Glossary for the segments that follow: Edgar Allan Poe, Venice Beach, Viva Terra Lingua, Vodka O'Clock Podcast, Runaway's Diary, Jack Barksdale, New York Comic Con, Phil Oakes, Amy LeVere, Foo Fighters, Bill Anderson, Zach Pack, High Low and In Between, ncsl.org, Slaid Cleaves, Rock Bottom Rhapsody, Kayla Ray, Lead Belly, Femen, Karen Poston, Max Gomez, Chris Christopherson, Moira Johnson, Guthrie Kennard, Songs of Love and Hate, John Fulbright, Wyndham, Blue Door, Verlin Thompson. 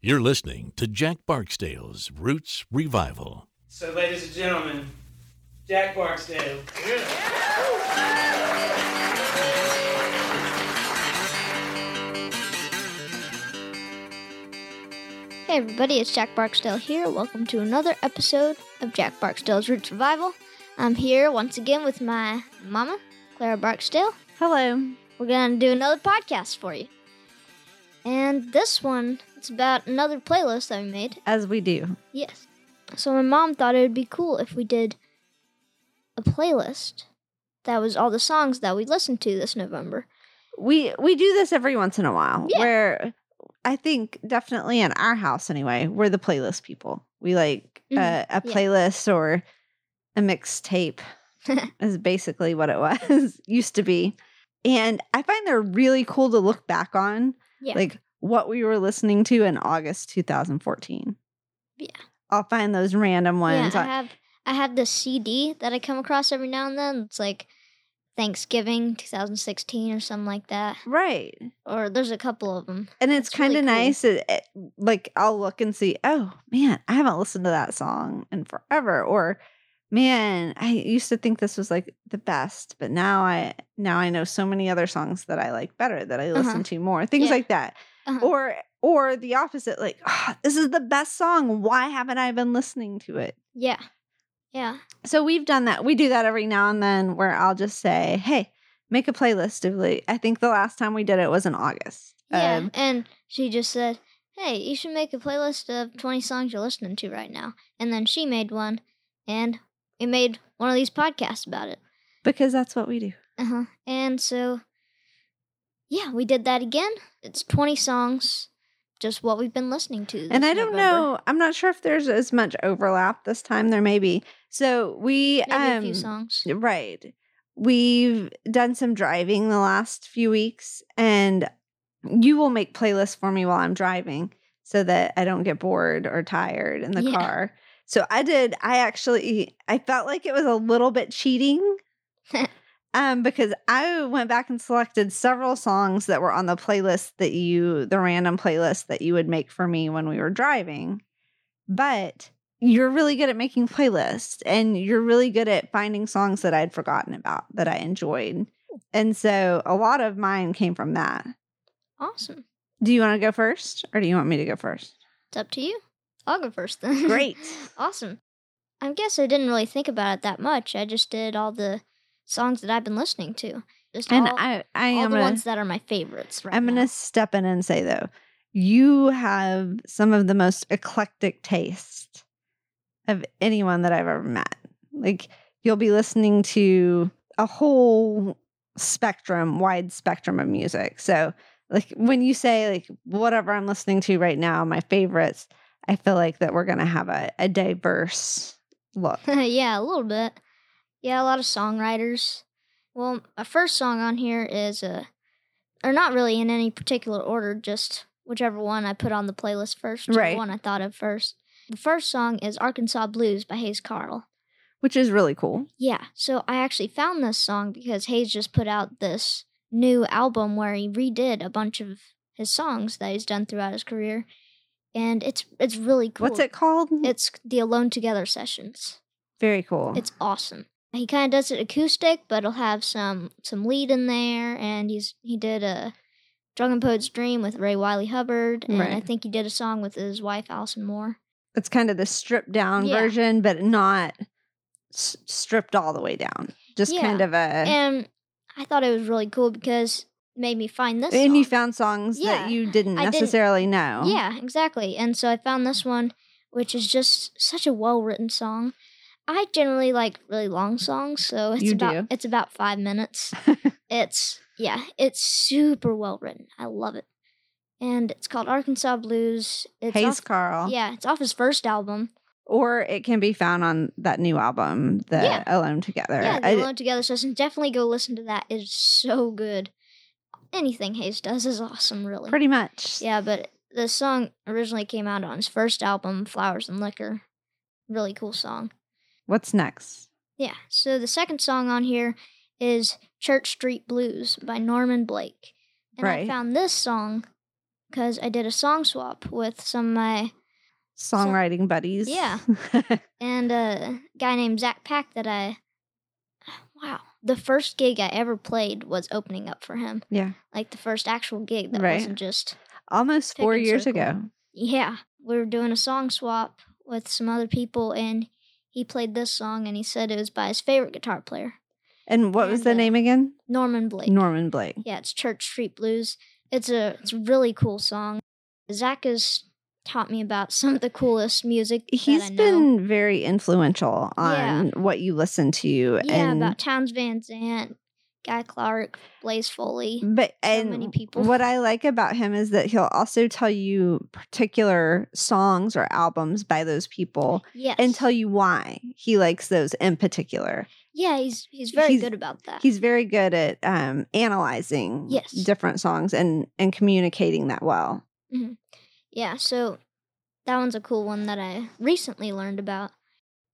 You're listening to Jack Barksdale's Roots Revival. So, ladies and gentlemen, Jack Barksdale. Hey everybody, it's Jack Barksdale here. Welcome to another episode of Jack Barksdale's Roots Revival. I'm here once again with my mama, Clara Barksdale. Hello. We're going to do another podcast for you. And this one, it's about another playlist that we made. As we do. Yes. So my mom thought it would be cool if we did a playlist that was all the songs that we listened to this November. We do this every once in a while. Yeah. Where I think definitely in our house anyway, we're the playlist people. We like a playlist or a mixtape is basically what it was, used to be. And I find they're really cool to look back on. Yeah. Like what we were listening to in August 2014. Yeah. I'll find those random ones. Yeah, I have this CD that I come across every now and then. It's like Thanksgiving 2016 or something like that. Right. Or there's a couple of them. And it's kind of really cool. Nice. Like I'll look and see, oh, man, I haven't listened to that song in forever. Or, man, I used to think this was like the best, but now I know so many other songs that I like better, that I listen to more, things like that. Or the opposite, like, oh, this is the best song. Why haven't I been listening to it? Yeah. Yeah. So we've done that. We do that every now and then where I'll just say, hey, make a playlist of, like, I think the last time we did it was in August. Yeah. And she just said, hey, you should make a playlist of 20 songs you're listening to right now. And then she made one and we made one of these podcasts about it. Because that's what we do. And so, yeah, we did that again. It's 20 songs, just what we've been listening to this November. I don't know. I'm not sure if there's as much overlap this time. There may be. So we... Maybe a few songs. Right. We've done some driving the last few weeks, and you will make playlists for me while I'm driving so that I don't get bored or tired in the car. So I felt like it was a little bit cheating because I went back and selected several songs that were on the playlist that the random playlist that you would make for me when we were driving. But you're really good at making playlists and you're really good at finding songs that I'd forgotten about that I enjoyed. And so a lot of mine came from that. Awesome. Do you want to go first or do you want me to go first? It's up to you. I'll go first then. Great. Awesome. I guess I didn't really think about it that much. I just did all the songs that I've been listening to. Ones that are my favorites right now. I'm going to step in and say, though, you have some of the most eclectic taste of anyone that I've ever met. Like, you'll be listening to a whole wide spectrum of music. So, like, when you say, like, whatever I'm listening to right now, my favorites... I feel like that we're going to have a diverse look. Yeah, a little bit. Yeah, a lot of songwriters. Well, our first song on here is, or not really in any particular order, just whichever one I put on the playlist first, whichever one I thought of first. The first song is Arkansas Blues by Hayes Carll. Which is really cool. Yeah, so I actually found this song because Hayes just put out this new album where he redid a bunch of his songs that he's done throughout his career. And it's really cool. What's it called? It's the Alone Together Sessions. Very cool. It's awesome. He kind of does it acoustic, but it'll have some lead in there. And he did a Drunken Poet's Dream with Ray Wiley Hubbard. And I think he did a song with his wife, Alison Moore. It's kind of the stripped down version, but not stripped all the way down. Just kind of a... And I thought it was really cool because... made me find this song. And you found songs that you didn't necessarily know. Yeah, exactly. And so I found this one, which is just such a well-written song. I generally like really long songs, so it's about 5 minutes. It's super well-written. I love it. And it's called Arkansas Blues. It's Hayes Carll. Yeah, it's off his first album. Or it can be found on that new album, the Alone Together. Yeah, the Alone Together session. Definitely go listen to that. It's so good. Anything Hayes does is awesome, really. Pretty much. Yeah, but the song originally came out on his first album, Flowers and Liquor. Really cool song. What's next? Yeah, so the second song on here is Church Street Blues by Norman Blake. And I found this song because I did a song swap with some of my songwriting buddies. Yeah. And a guy named Zach Pack that the first gig I ever played was opening up for him. Yeah. Like the first actual gig that wasn't just... Almost 4 years ago. Yeah. We were doing a song swap with some other people, and he played this song, and he said it was by his favorite guitar player. And what was the name again? Norman Blake. Norman Blake. Yeah, it's Church Street Blues. It's a really cool song. Zach has taught me about some of the coolest music that I know. He's been very influential on what you listen to. Yeah, and about Townes Van Zandt, Guy Clark, Blaze Foley, so many people. What I like about him is that he'll also tell you particular songs or albums by those people and tell you why he likes those in particular. Yeah, he's good about that. He's very good at analyzing different songs and communicating that well. Mm-hmm. Yeah, so that one's a cool one that I recently learned about.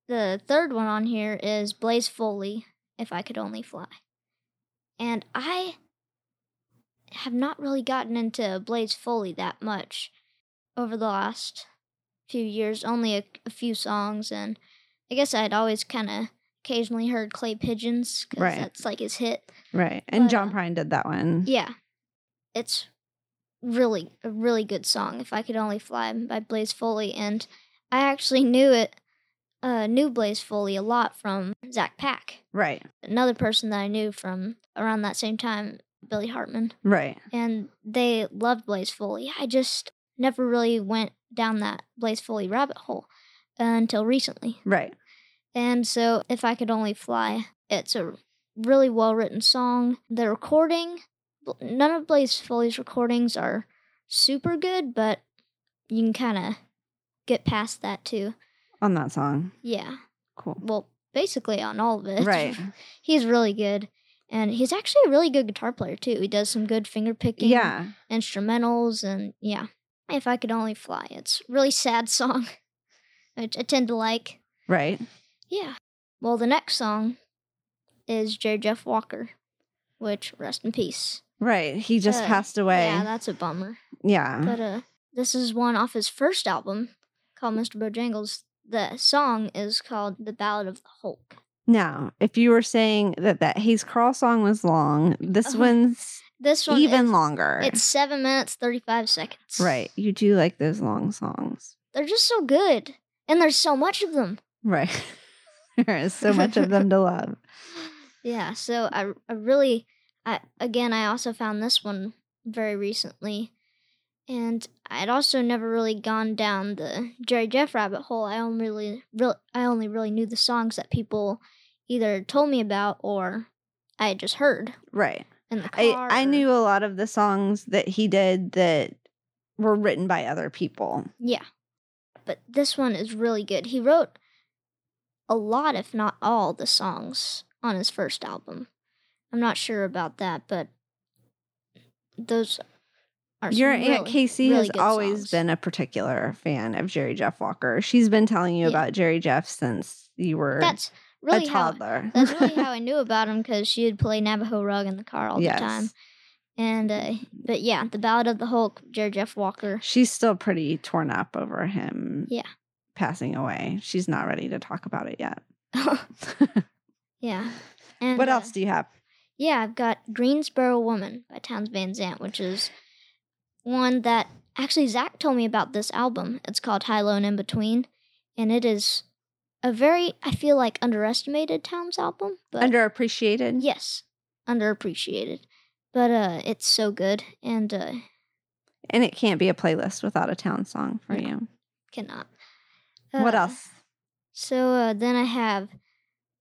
The third one on here is Blaze Foley, If I Could Only Fly. And I have not really gotten into Blaze Foley that much over the last few years, only a few songs. And I guess I'd always kind of... occasionally heard Clay Pigeons because that's like his hit. Right. And John Prine did that one. Yeah. It's really a really good song, If I Could Only Fly by Blaze Foley. And I actually knew Blaze Foley a lot from Zach Pack. Right. Another person that I knew from around that same time, Billy Hartman. Right. And they loved Blaze Foley. I just never really went down that Blaze Foley rabbit hole until recently. Right. And so, If I Could Only Fly, it's a really well-written song. The recording, none of Blaze Foley's recordings are super good, but you can kind of get past that, too. On that song? Yeah. Cool. Well, basically on all of it. Right. He's really good. And he's actually a really good guitar player, too. He does some good finger-picking, instrumentals, and If I Could Only Fly, it's a really sad song, which I tend to like. Right. Yeah. Well, the next song is Jerry Jeff Walker, which, rest in peace. Right. He just passed away. Yeah, that's a bummer. Yeah. But this is one off his first album called Mr. Bojangles. The song is called The Ballad of the Hulk. Now, if you were saying that Hayes Carll song was long, this one's even longer. It's 7 minutes, 35 seconds. Right. You do like those long songs. They're just so good. And there's so much of them. Right. There is so much of them to love. Yeah, so I also found this one very recently. And I'd also never really gone down the Jerry Jeff rabbit hole. I only really knew the songs that people either told me about or I had just heard. Right. In the car. I knew a lot of the songs that he did that were written by other people. Yeah. But this one is really good. He wrote a lot, if not all, the songs on his first album. I'm not sure about that, but those are some really, Aunt Casey really has good always songs. Been a particular fan of Jerry Jeff Walker. She's been telling you about Jerry Jeff since you were a toddler. That's really how I knew about him, because she would play Navajo Rug in the car all the time. And, The Ballad of the Hulk, Jerry Jeff Walker. She's still pretty torn up over him passing away. She's not ready to talk about it yet. Yeah. And what else do you have? Yeah, I've got Greensboro Woman by Townes Van Zandt, which is one that actually Zach told me about this album. It's called High, Low, and In Between. And it is a very, I feel like, underestimated Townes album. But underappreciated? Yes, underappreciated. But it's so good, and it can't be a playlist without a Townes song for you. Cannot. What else? So then I have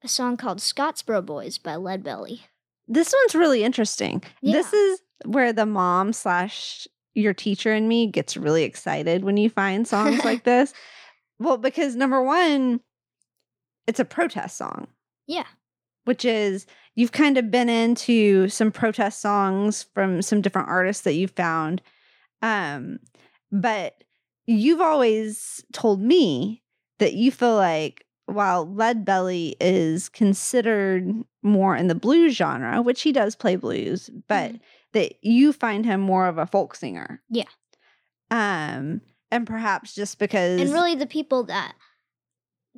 a song called Scottsboro Boys by Lead Belly. This one's really interesting. Yeah. This is where the mom / your teacher in me gets really excited when you find songs like this. Well, because number one, it's a protest song. Yeah. Which is, you've kind of been into some protest songs from some different artists that you've found. But you've always told me that you feel like, while Lead Belly is considered more in the blues genre, which he does play blues, but that you find him more of a folk singer. Yeah. And perhaps just because... And really the people that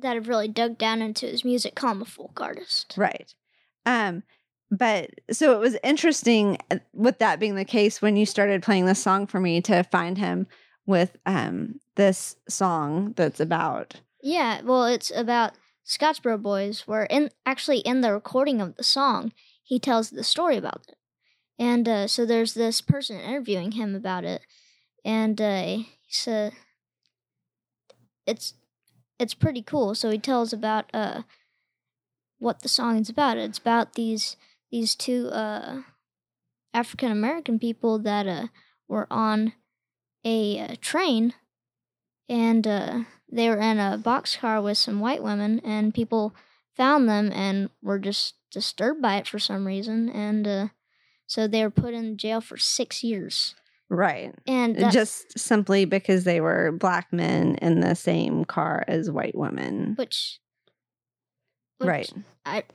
have really dug down into his music call him a folk artist. Right. But so it was interesting with that being the case when you started playing this song for me to find him with this song that's about... Yeah, well, it's about Scottsboro Boys, where actually in the recording of the song, he tells the story about it. And so there's this person interviewing him about it. And he said, it's pretty cool. So he tells about what the song is about. It's about these two African-American people that were on a train, and they were in a boxcar with some white women, and people found them and were just disturbed by it for some reason, and so they were put in jail for 6 years. Right. And just simply because they were black men in the same car as white women. Which right.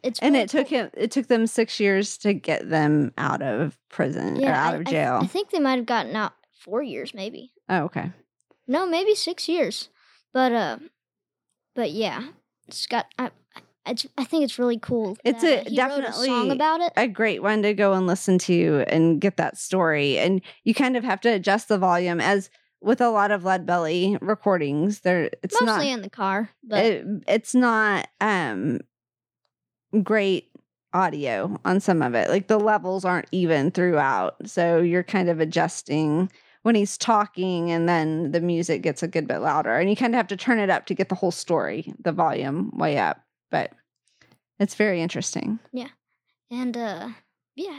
It took them 6 years to get them out of prison or out of jail. I think they might have gotten out 4 years maybe. Oh, okay. No, maybe 6 years. But yeah, I think it's really cool. It's definitely wrote a song about it. A great one to go and listen to and get that story. And you kind of have to adjust the volume, as with a lot of Lead Belly recordings. It's mostly not in the car, but it's not great audio on some of it. Like the levels aren't even throughout, so you're kind of adjusting when he's talking, and then the music gets a good bit louder, and you kind of have to turn it up to get the whole story, the volume way up. But it's very interesting. Yeah. And and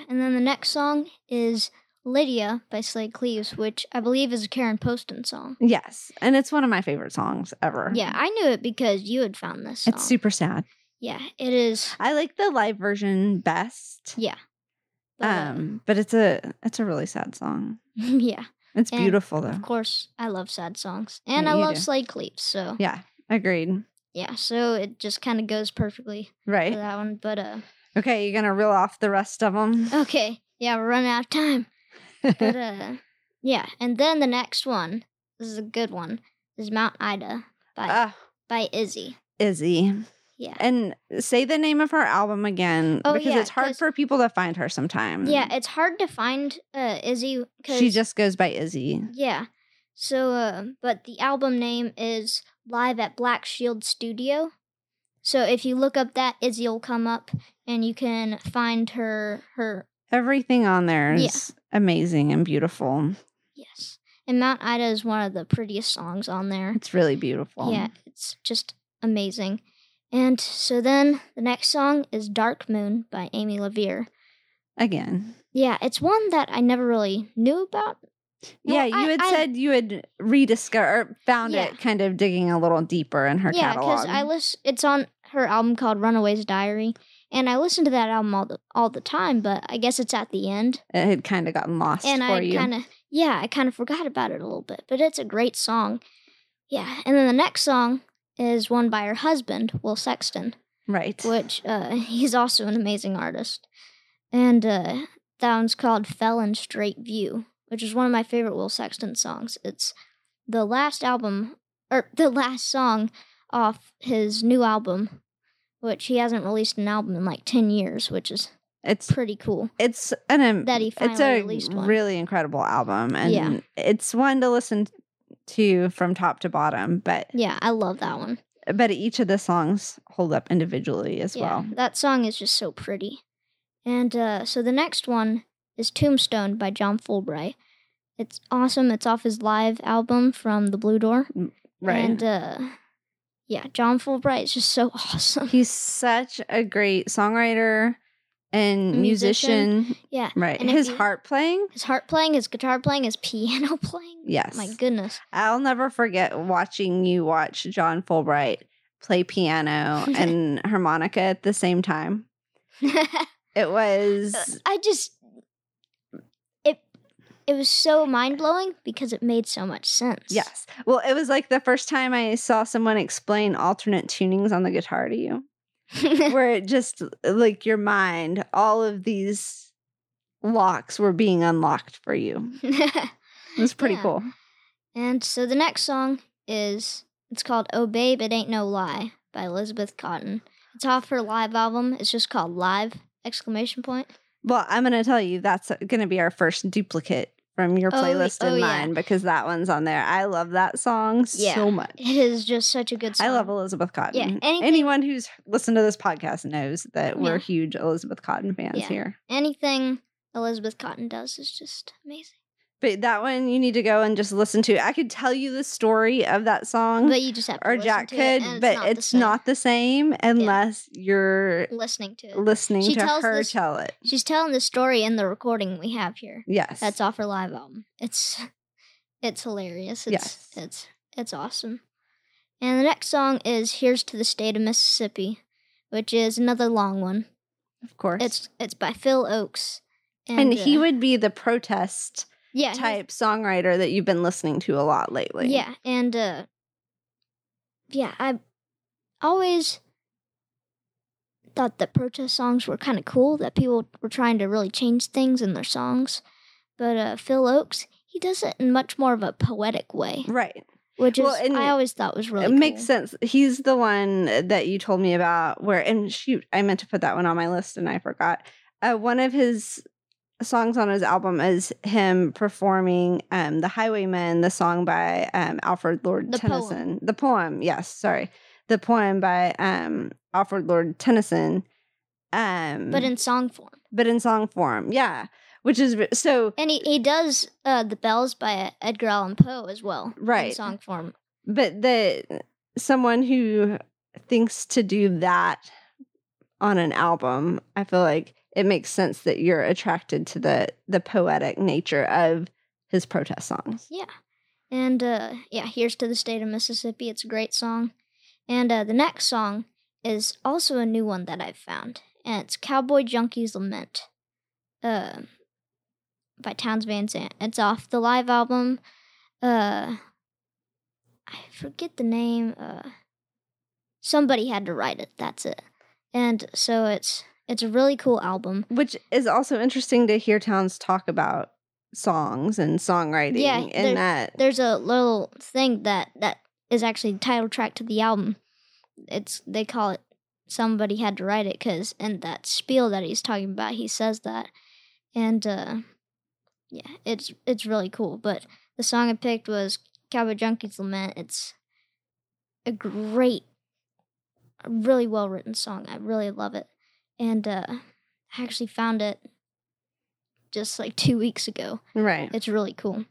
then the next song is Lydia by Slaid Cleaves, which I believe is a Karen Poston song. Yes. And it's one of my favorite songs ever. Yeah, I knew it because you had found this song. It's super sad. Yeah, it is. I like the live version best. Yeah. But it's a really sad song. Yeah. It's beautiful, though. Of course, I love sad songs. And I love Slaid Cleaves, so... Yeah, agreed. Yeah, so it just kind of goes perfectly right for that one, but... Okay, you're going to reel off the rest of them? Okay, yeah, we're running out of time. But, yeah, and then the next one, this is a good one, is Mount Ida by Izzy. Izzy. Yeah. And say the name of her album again, because it's hard for people to find her sometimes. Yeah, it's hard to find Izzy. Cause she just goes by Izzy. Yeah. So, but the album name is Live at Black Shield Studio. So if you look up that, Izzy will come up, and you can find her. Everything on there is amazing and beautiful. Yes. And Mount Ida is one of the prettiest songs on there. It's really beautiful. Yeah, it's just amazing. And so then the next song is Dark Moon by Amy LeVere. Again. Yeah, it's one that I never really knew about. No, yeah, you said you had rediscovered, found it kind of digging a little deeper in her catalog. Yeah, because it's on her album called Runaway's Diary, and I listened to that album all the time, but I guess it's at the end. It had kind of gotten lost and for you. I kind of forgot about it a little bit, but it's a great song. Yeah, and then the next song is one by her husband, Will Sexton. Right. Which, he's also an amazing artist. And that one's called Fell in Straight View, which is one of my favorite Will Sexton songs. It's the last song off his new album, which he hasn't released an album in like 10 years, which is pretty cool. It's that he finally released one. It's a really incredible album. And it's one to listen to from top to bottom, but yeah, I love that one. But each of the songs hold up individually as well. That song is just so pretty. And so the next one is Tombstone by John Fulbright. It's awesome. It's off his live album from The Blue Door. Right. And John Fulbright is just so awesome. He's such a great songwriter and musician. Yeah. Right. And his harp playing, his guitar playing, his piano playing. Yes. My goodness. I'll never forget watching you watch John Fulbright play piano and harmonica at the same time. It was... It was so mind-blowing because it made so much sense. Yes. Well, it was like the first time I saw someone explain alternate tunings on the guitar to you. Where it just, like, your mind, all of these locks were being unlocked for you. It was pretty cool. And so the next song is, it's called Oh Babe, It Ain't No Lie by Elizabeth Cotten. It's off her live album. It's just called Live! Well, I'm going to tell you, that's going to be our first duplicate from your playlist and mine, because that one's on there. I love that song so much. It is just such a good song. I love Elizabeth Cotten. Yeah, anyone who's listened to this podcast knows that we're huge Elizabeth Cotten fans here. Anything Elizabeth Cotten does is just amazing. But that one you need to go and just listen to. I could tell you the story of that song. But you just have to listen to it. Or Jack could, but it's not the same unless you're listening to it. Listening to her tell it. She's telling the story in the recording we have here. Yes. That's off her live album. It's hilarious. It's awesome. And the next song is Here's to the State of Mississippi, which is another long one. Of course. It's by Phil Oakes. And he would be the protest type songwriter that you've been listening to a lot lately. Yeah, and I always thought that protest songs were kind of cool, that people were trying to really change things in their songs. But Phil Oakes, he does it in much more of a poetic way. Right. Which is, I always thought was really cool. It makes sense. He's the one that you told me about where, and shoot, I meant to put that one on my list and I forgot. One of his songs on his album is him performing The Highwaymen, the song by Alfred Lord Tennyson. The poem, yes, sorry. The poem by Alfred Lord Tennyson. But in song form. Yeah. Which is so. And he does The Bells by Edgar Allan Poe as well. Right. In song form. But someone who thinks to do that on an album, I feel like it makes sense that you're attracted to the poetic nature of his protest songs. Yeah. And, Here's to the State of Mississippi. It's a great song. And the next song is also a new one that I've found. And it's Cowboy Junkie's Lament by Townes Van Zandt. It's off the live album. I forget the name. Somebody had to write it. That's it. And so it's a really cool album. Which is also interesting to hear Townes talk about songs and songwriting. Yeah, there's a little thing that is actually the title track to the album. They call it Somebody Had to Write It, because in that spiel that he's talking about, he says that. And, it's really cool. But the song I picked was Cowboy Junkie's Lament. It's a great, really well-written song. I really love it. And I actually found it just like 2 weeks ago. Right. It's really cool.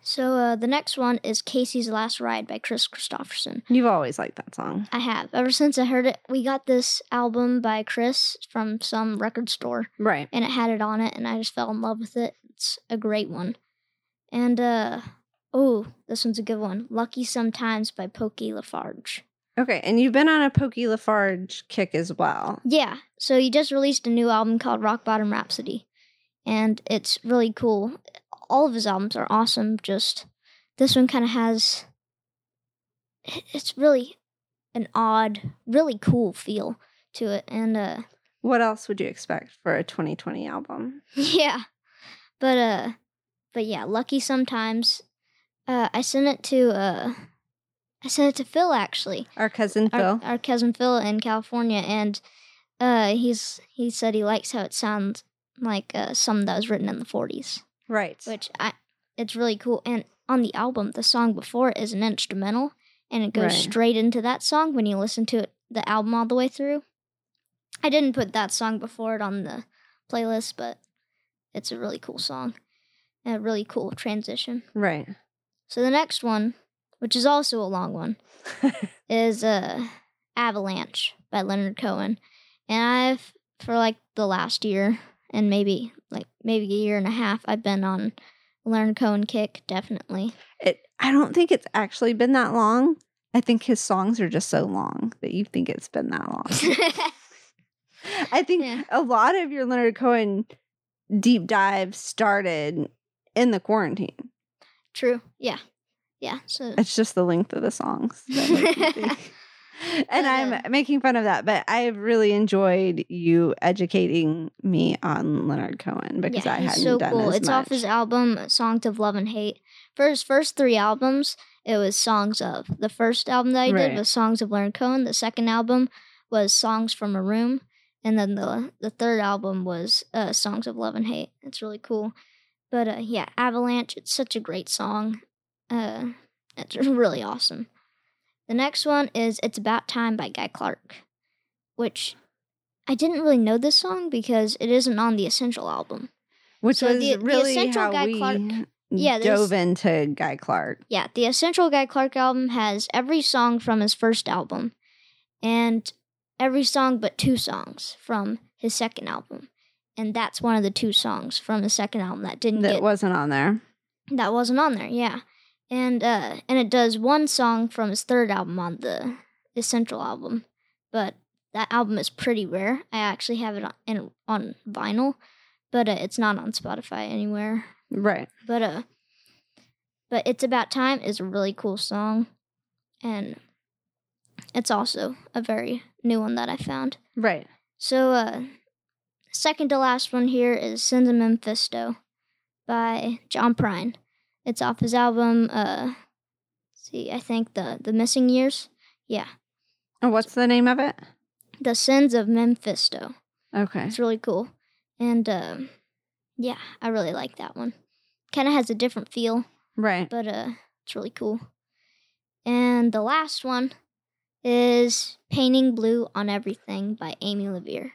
So the next one is Casey's Last Ride by Chris Christopherson. You've always liked that song. I have. Ever since I heard it, we got this album by Chris from some record store. Right. And it had it on it, and I just fell in love with it. It's a great one. And, this one's a good one. Lucky Sometimes by Pokey LaFarge. Okay, and you've been on a Pokey LaFarge kick as well. Yeah, so he just released a new album called Rock Bottom Rhapsody, and it's really cool. All of his albums are awesome, just this one kind of has, it's really an odd, really cool feel to it. And what else would you expect for a 2020 album? Yeah, but yeah, Lucky Sometimes. I sent it to Phil, actually. Our cousin Phil. Our cousin Phil in California, and he said he likes how it sounds like something that was written in the 40s. Right. Which it's really cool. And on the album, the song before it is an instrumental, and it goes straight into that song when you listen to it, the album all the way through. I didn't put that song before it on the playlist, but it's a really cool song and a really cool transition. Right. So the next one, which is also a long one, is Avalanche by Leonard Cohen. And I've, for like the last year and maybe a year and a half, I've been on Leonard Cohen kick, definitely. I don't think it's actually been that long. I think his songs are just so long that you think it's been that long. I think a lot of your Leonard Cohen deep dive started in the quarantine. True, yeah. Yeah, so it's just the length of the songs. And I'm making fun of that, but I've really enjoyed you educating me on Leonard Cohen because I hadn't done cool. as It's much. Off his album, Songs of Love and Hate. For his first three albums, it was Songs of. The first album that I did was Songs of Leonard Cohen. The second album was Songs from a Room. And then the third album was Songs of Love and Hate. It's really cool. But Avalanche, it's such a great song. It's really awesome. The next one is It's About Time by Guy Clark, which I didn't really know this song because it isn't on the Essential album. Which so was the, really the Essential how Guy we Clark, dove into Guy Clark. Yeah, the Essential Guy Clark album has every song from his first album and every song but two songs from his second album. And that's one of the two songs from his second album that didn't that get... That wasn't on there. That wasn't on there, yeah. And it does one song from his third album on the Essential album, but that album is pretty rare. I actually have it on vinyl, but it's not on Spotify anywhere. Right. But It's About Time is a really cool song, and it's also a very new one that I found. Right. So second to last one here is Sins of Mephisto by John Prine. It's off his album, The Missing Years. Yeah. And what's the name of it? The Sins of Mephisto. Okay. It's really cool. And, I really like that one. Kind of has a different feel. Right. But it's really cool. And the last one is Painting Blue on Everything by Amy LeVere,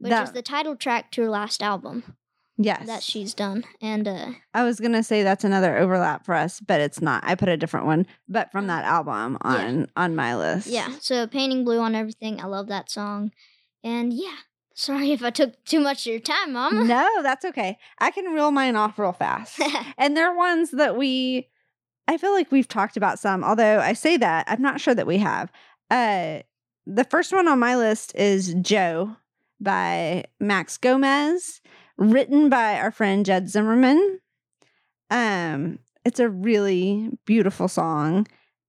which is the title track to her last album. Yes. That she's done. And I was going to say that's another overlap for us, but it's not. I put a different one, but from that album on my list. Yeah. So Painting Blue on Everything. I love that song. And sorry if I took too much of your time, Mom. No, that's okay. I can reel mine off real fast. And they're ones that I feel like we've talked about some, although I say that, I'm not sure that we have. The first one on my list is Joe by Max Gomez. Written by our friend Jed Zimmerman. It's a really beautiful song.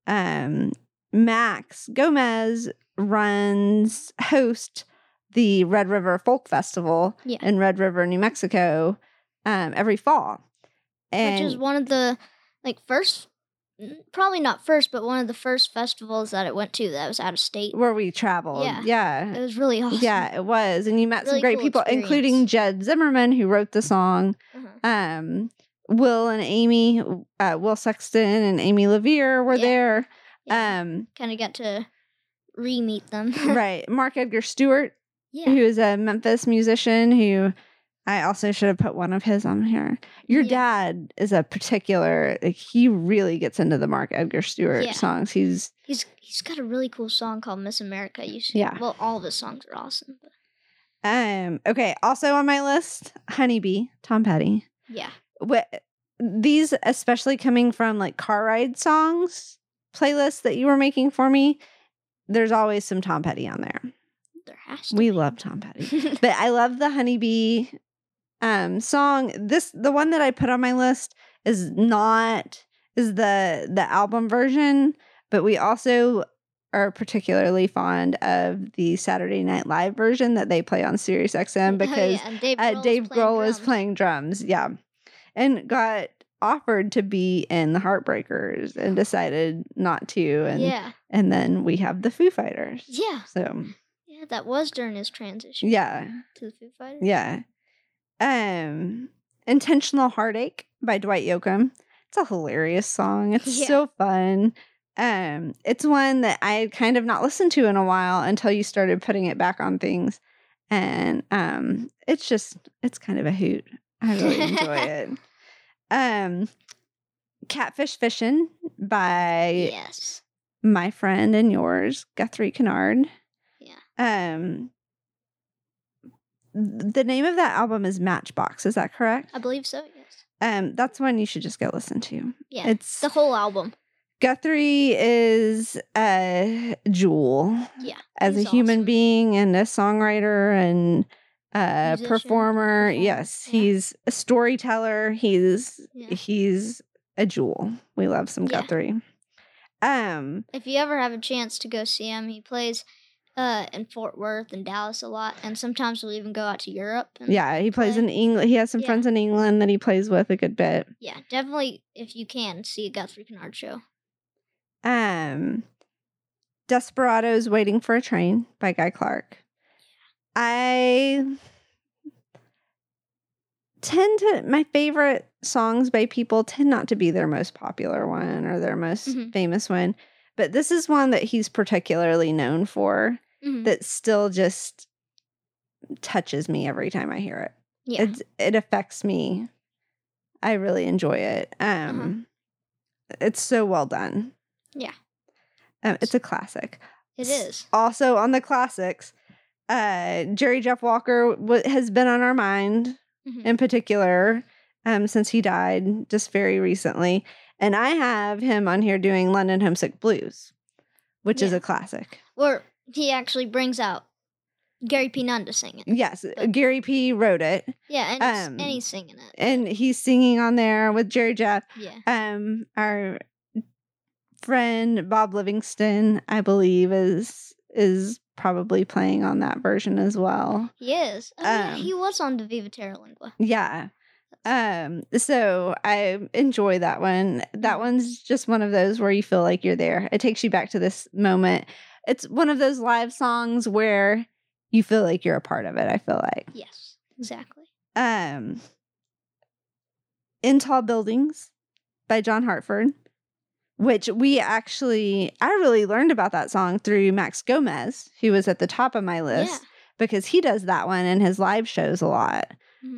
Max Gomez hosts the Red River Folk Festival in Red River, New Mexico, every fall. And which is one of the one of the first festivals that it went to that was out of state. Where we traveled. Yeah. It was really awesome. Yeah, it was. And you met some great people, including Jed Zimmerman, who wrote the song. Uh-huh. Will and Amy, Will Sexton and Amy LeVere were there. Yeah. Kind of got to re-meet them. Right. Mark Edgar Stewart, who is a Memphis musician who... I also should have put one of his on here. Your dad is a particular... he really gets into the Mark Edgar Stewart songs. He's got a really cool song called Miss America. You should, well, all of his songs are awesome. But. Okay, also on my list, Honeybee, Tom Petty. Yeah. These, especially coming from car ride songs playlists that you were making for me, there's always some Tom Petty on there. There has to be. We love Tom Petty. But I love the Honeybee... song. The one that I put on my list is the album version, but we also are particularly fond of the Saturday Night Live version that they play on Sirius XM because Dave Grohl is playing drums. Yeah. And got offered to be in the Heartbreakers and decided not to. And, and then we have the Foo Fighters. Yeah. So. Yeah. That was during his transition. Yeah. To the Foo Fighters. Yeah. Intentional Heartache by Dwight Yoakam. It's a hilarious song. It's so fun. It's one that I had kind of not listened to in a while until you started putting it back on things. And it's kind of a hoot. I really enjoy it. Catfish Fishin' by my friend and yours, Guthrie Kennard. Yeah. The name of that album is Matchbox. Is that correct? I believe so, yes. That's one you should just go listen to. Yeah, it's the whole album. Guthrie is a jewel. Yeah. As a human being and a songwriter and a performer. Yes, he's a storyteller. He's a jewel. We love some Guthrie. If you ever have a chance to go see him, he plays in Fort Worth and Dallas a lot, and sometimes we'll even go out to Europe. Yeah, he plays in England. He has some friends in England that he plays with a good bit. Yeah, definitely, if you can, see a Guthrie Kennard show. Desperado's Waiting for a Train by Guy Clark. I tend to, my favorite songs by people tend not to be their most popular one or their most famous one, but this is one that he's particularly known for that still just touches me every time I hear it. Yeah. It affects me. I really enjoy it. It's so well done. Yeah. It's a classic. It is. Also on the classics, Jerry Jeff Walker has been on our mind in particular since he died just very recently. And I have him on here doing London Homesick Blues, which is a classic. Or he actually brings out Gary P. Nunn to sing it. Yes, Gary P. wrote it. Yeah, and he's singing it. And he's singing on there with Jerry Jeff. Yeah. Our friend Bob Livingston, I believe, is probably playing on that version as well. He is. He was on the Viva Terra Lingua. Yeah. So I enjoy that one. That one's just one of those where you feel like you're there. It takes you back to this moment. It's one of those live songs where you feel like you're a part of it, I feel like. Yes, exactly. In Tall Buildings by John Hartford, which I really learned about that song through Max Gomez, who was at the top of my list, because he does that one in his live shows a lot.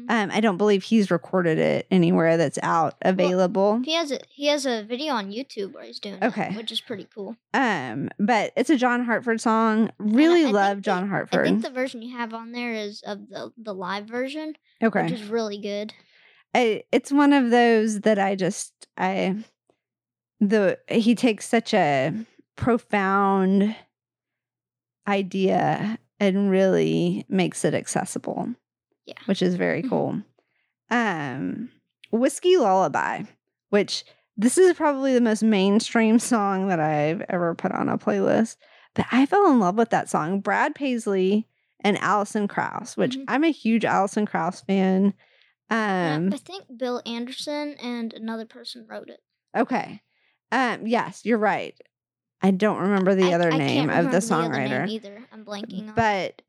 I don't believe he's recorded it anywhere that's available. Well, he has a video on YouTube where he's doing it, which is pretty cool. But it's a John Hartford song. Really love John Hartford. I think the version you have on there is of the live version, which is really good. It's one of those that he takes such a profound idea and really makes it accessible. Yeah. Which is very cool. Whiskey Lullaby, which this is probably the most mainstream song that I've ever put on a playlist. But I fell in love with that song. Brad Paisley and Alison Krauss, which I'm a huge Alison Krauss fan. I think Bill Anderson and another person wrote it. Okay. Yes, you're right. I don't remember the other name of the songwriter. Either. I'm blanking on it.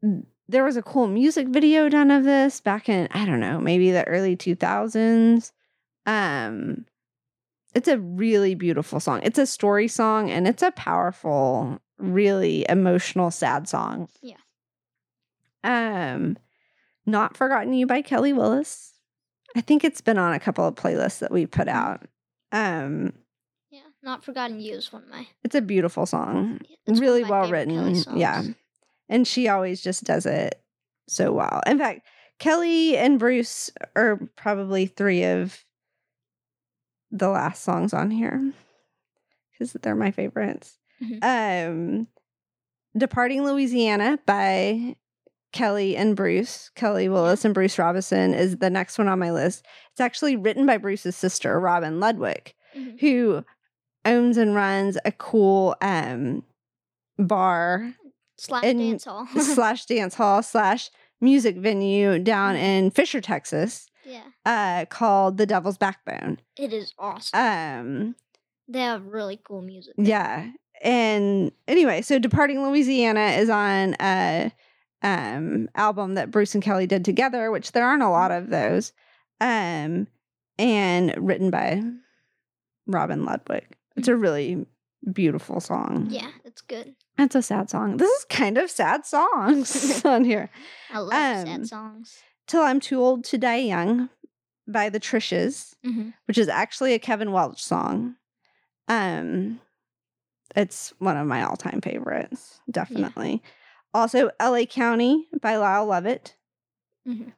But there was a cool music video done of this back in, I don't know, maybe the early 2000s. It's a really beautiful song. It's a story song, and it's a powerful, really emotional, sad song. Yeah. Not Forgotten You by Kelly Willis. I think it's been on a couple of playlists that we put out. Yeah, Not Forgotten You is one of my... It's a beautiful song. It's really well written. Yeah. And she always just does it so well. In fact, Kelly and Bruce are probably three of the last songs on here, because they're my favorites. Departing Louisiana by Kelly and Bruce. Kelly Willis and Bruce Robinson is the next one on my list. It's actually written by Bruce's sister, Robin Ludwig, who owns and runs a cool bar... slash dance hall slash music venue down in Fisher, Texas. Yeah. Called The Devil's Backbone. It is awesome. They have really cool music. Yeah. And anyway, so Departing Louisiana is on a album that Bruce and Kelly did together, which there aren't a lot of those. And written by Robin Ludwig. It's a really beautiful song. Yeah, it's good. That's a sad song. This is kind of sad songs on here. I love sad songs. Till I'm Too Old to Die Young by the Trishas, which is actually a Kevin Welch song. It's one of my all-time favorites, definitely. Yeah. Also, L.A. County by Lyle Lovett,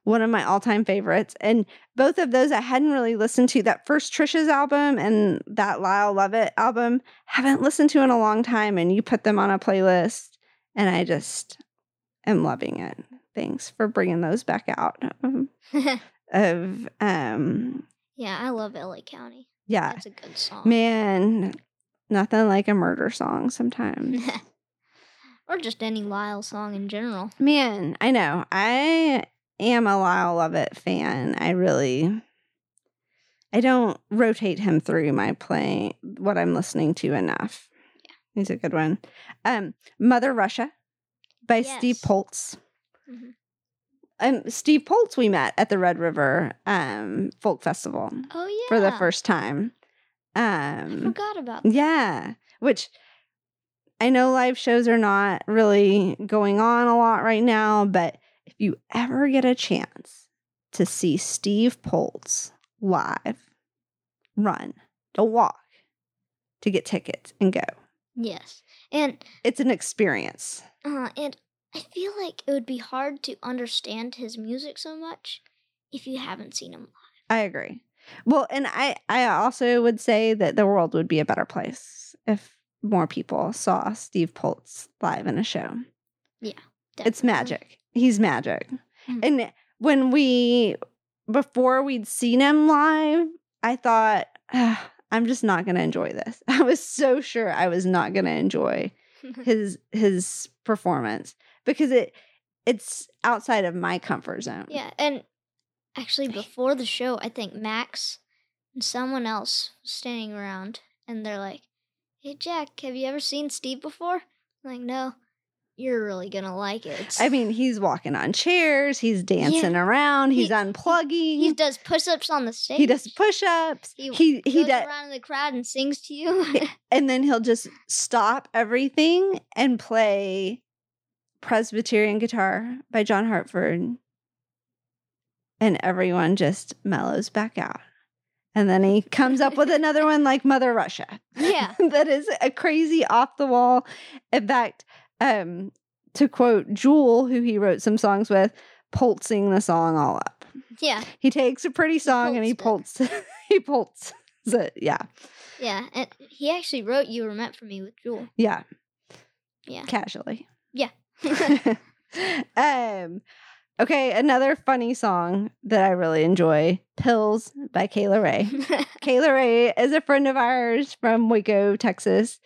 one of my all-time favorites. And both of those I hadn't really listened to. That first Trishas album and that Lyle Lovett album, haven't listened to in a long time, and you put them on a playlist, and I just am loving it. Thanks for bringing those back out. I love LA County. Yeah. That's a good song. Man, nothing like a murder song sometimes. Or just any Lyle song in general. Man, I know. I am a Lyle Lovett fan. I don't rotate him through my play, what I'm listening to enough. Yeah. He's a good one. Mother Russia by Steve Poltz. Mm-hmm. Steve Poltz we met at the Red River Folk Festival. Oh, yeah. For the first time. I forgot about that. Yeah, which I know live shows are not really going on a lot right now, but if you ever get a chance to see Steve Poltz live, run, don't walk, to get tickets and go. Yes. And it's an experience. And I feel like it would be hard to understand his music so much if you haven't seen him live. I agree. Well, and I also would say that the world would be a better place if more people saw Steve Poltz live in a show. Yeah. Definitely. It's magic. He's magic. Mm-hmm. And before we'd seen him live, I thought, I'm just not going to enjoy this. I was so sure I was not going to enjoy his performance because it's outside of my comfort zone. Yeah, and actually before the show, I think Max and someone else was standing around, and they're like, "Hey, Jack, have you ever seen Steve before?" I'm like, "No." You're really going to like it. I mean, he's walking on chairs. He's dancing around. He's unplugging. He does push-ups on the stage. He does push-ups. He goes around in the crowd and sings to you. And then he'll just stop everything and play Presbyterian Guitar by John Hartford. And everyone just mellows back out. And then he comes up with another one like Mother Russia. Yeah. That is a crazy off-the-wall. In fact, to quote Jewel, who he wrote some songs with, poltzing the song all up. Yeah. He takes a pretty song and he polts it. He polts it. Yeah. Yeah. And he actually wrote You Were Meant for Me with Jewel. Yeah. Yeah. Casually. Yeah. Okay. Another funny song that I really enjoy, Pills by Kayla Ray. Kayla Ray is a friend of ours from Waco, Texas.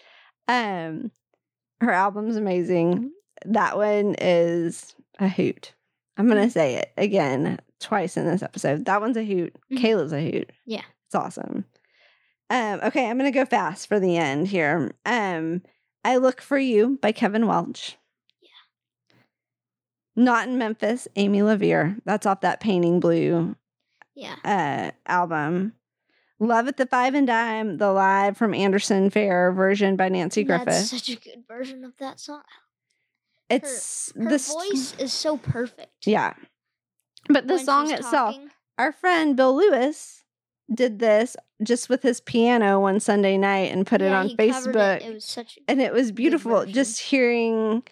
Her album's amazing. That one is a hoot. I'm going to say it again twice in this episode. That one's a hoot. Mm-hmm. Kayla's a hoot. Yeah. It's awesome. Okay, I'm going to go fast for the end here. I Look For You by Kevin Welch. Yeah. Not in Memphis, Amy LeVere. That's off that Painting Blue album. Love at the Five and Dime, the live from Anderson Fair version by Nancy Griffith. That's such a good version of that song. It's her voice is so perfect. Yeah. But the song itself, our friend Bill Lewis did this just with his piano one Sunday night and put it on Facebook. It was such a it was beautiful just hearing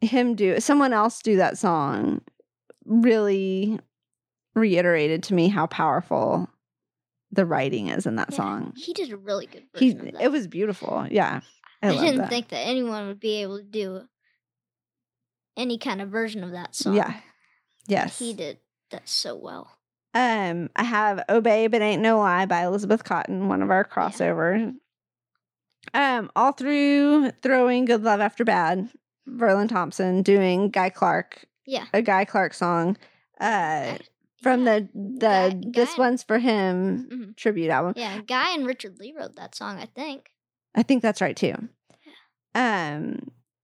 him someone else do that song. Really reiterated to me how powerful the writing is in that song. He did a really good version of that. It was beautiful. Yeah. I didn't think that anyone would be able to do any kind of version of that song. Yeah. Yes. He did that so well. I have Obey But Ain't No Lie by Elizabeth Cotten, one of our crossovers. Yeah. All through throwing Good Love After Bad, Verlin Thompson doing Guy Clark. Yeah. A Guy Clark song. From the This One's For Him tribute album. Yeah, Guy and Richard Lee wrote that song, I think. I think that's right, too. Yeah.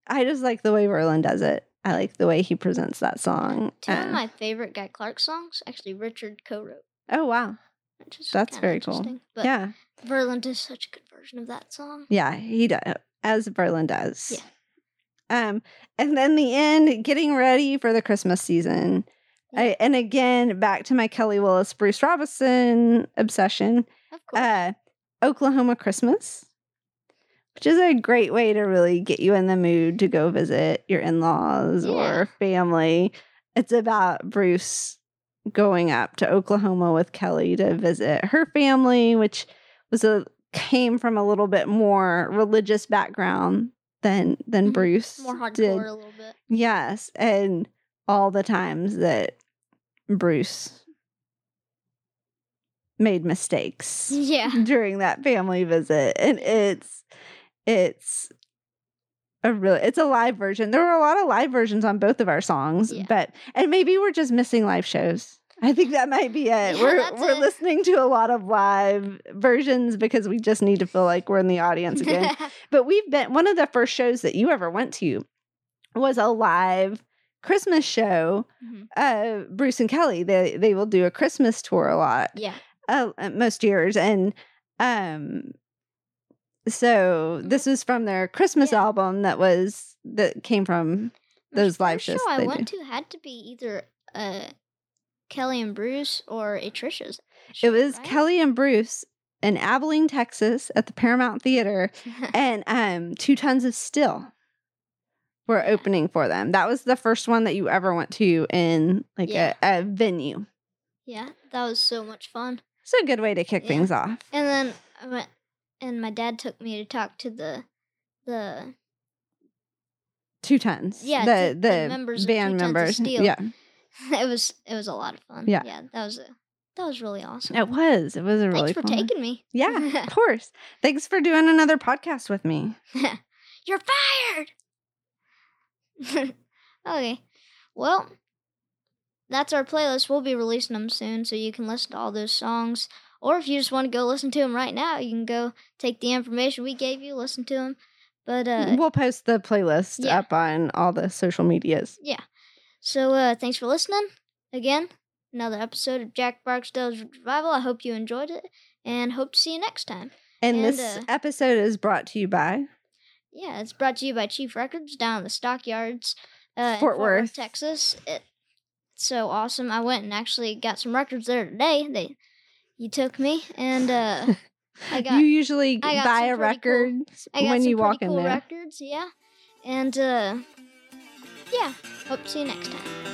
I just like the way Verlin does it. I like the way he presents that song. Two of my favorite Guy Clark songs, actually, Richard co-wrote. Oh, wow. That's very cool. But yeah. Verlin does such a good version of that song. Yeah, he does. As Verlin does. Yeah. And then the end, Getting Ready for the Christmas Season. And again, back to my Kelly Willis, Bruce Robinson obsession, of course. Oklahoma Christmas, which is a great way to really get you in the mood to go visit your in-laws or family. It's about Bruce going up to Oklahoma with Kelly to visit her family, which was came from a little bit more religious background than Bruce. More hardcore did. A little bit. Yes, and all the times that Bruce made mistakes during that family visit. And it's a live version. There were a lot of live versions on both of our songs, but maybe we're just missing live shows. I think that might be it. Yeah, we're listening to a lot of live versions because we just need to feel like we're in the audience again. But one of the first shows that you ever went to was a live Christmas show. Mm-hmm. Bruce and Kelly, they will do a Christmas tour a lot. Yeah. Most years. And so this was from their Christmas album that came from those live shows. The show I went to had to be either Kelly and Bruce or a Trisha's. It was Kelly and Bruce in Abilene, Texas at the Paramount Theater, and 2 Tons of Still were opening for them. That was the first one that you ever went to in a venue. Yeah, that was so much fun. It's a good way to kick things off. And then I went, and my dad took me to talk to the 2 Tons. Yeah, the members, band members. Yeah. It was a lot of fun. Yeah, that was really awesome. It was. It was a really fun. Thanks for taking me. Yeah, of course. Thanks for doing another podcast with me. You're fired. Okay. Well, that's our playlist. We'll be releasing them soon, so you can listen to all those songs. Or if you just want to go listen to them right now, you can go take the information we gave you, listen to them. But we'll post the playlist up on all the social medias. Yeah. So, thanks for listening. Again, another episode of Jack Barksdale's Revival. I hope you enjoyed it, and hope to see you next time. And this episode is brought to you by? Yeah, it's brought to you by Chief Records down in the Stockyards, in Fort Worth, Texas. It's so awesome. I went and actually got some records there today. You took me, and I got. You usually buy a record when you walk in there. I got some pretty cool records, yeah, and. Yeah, hope to see you next time.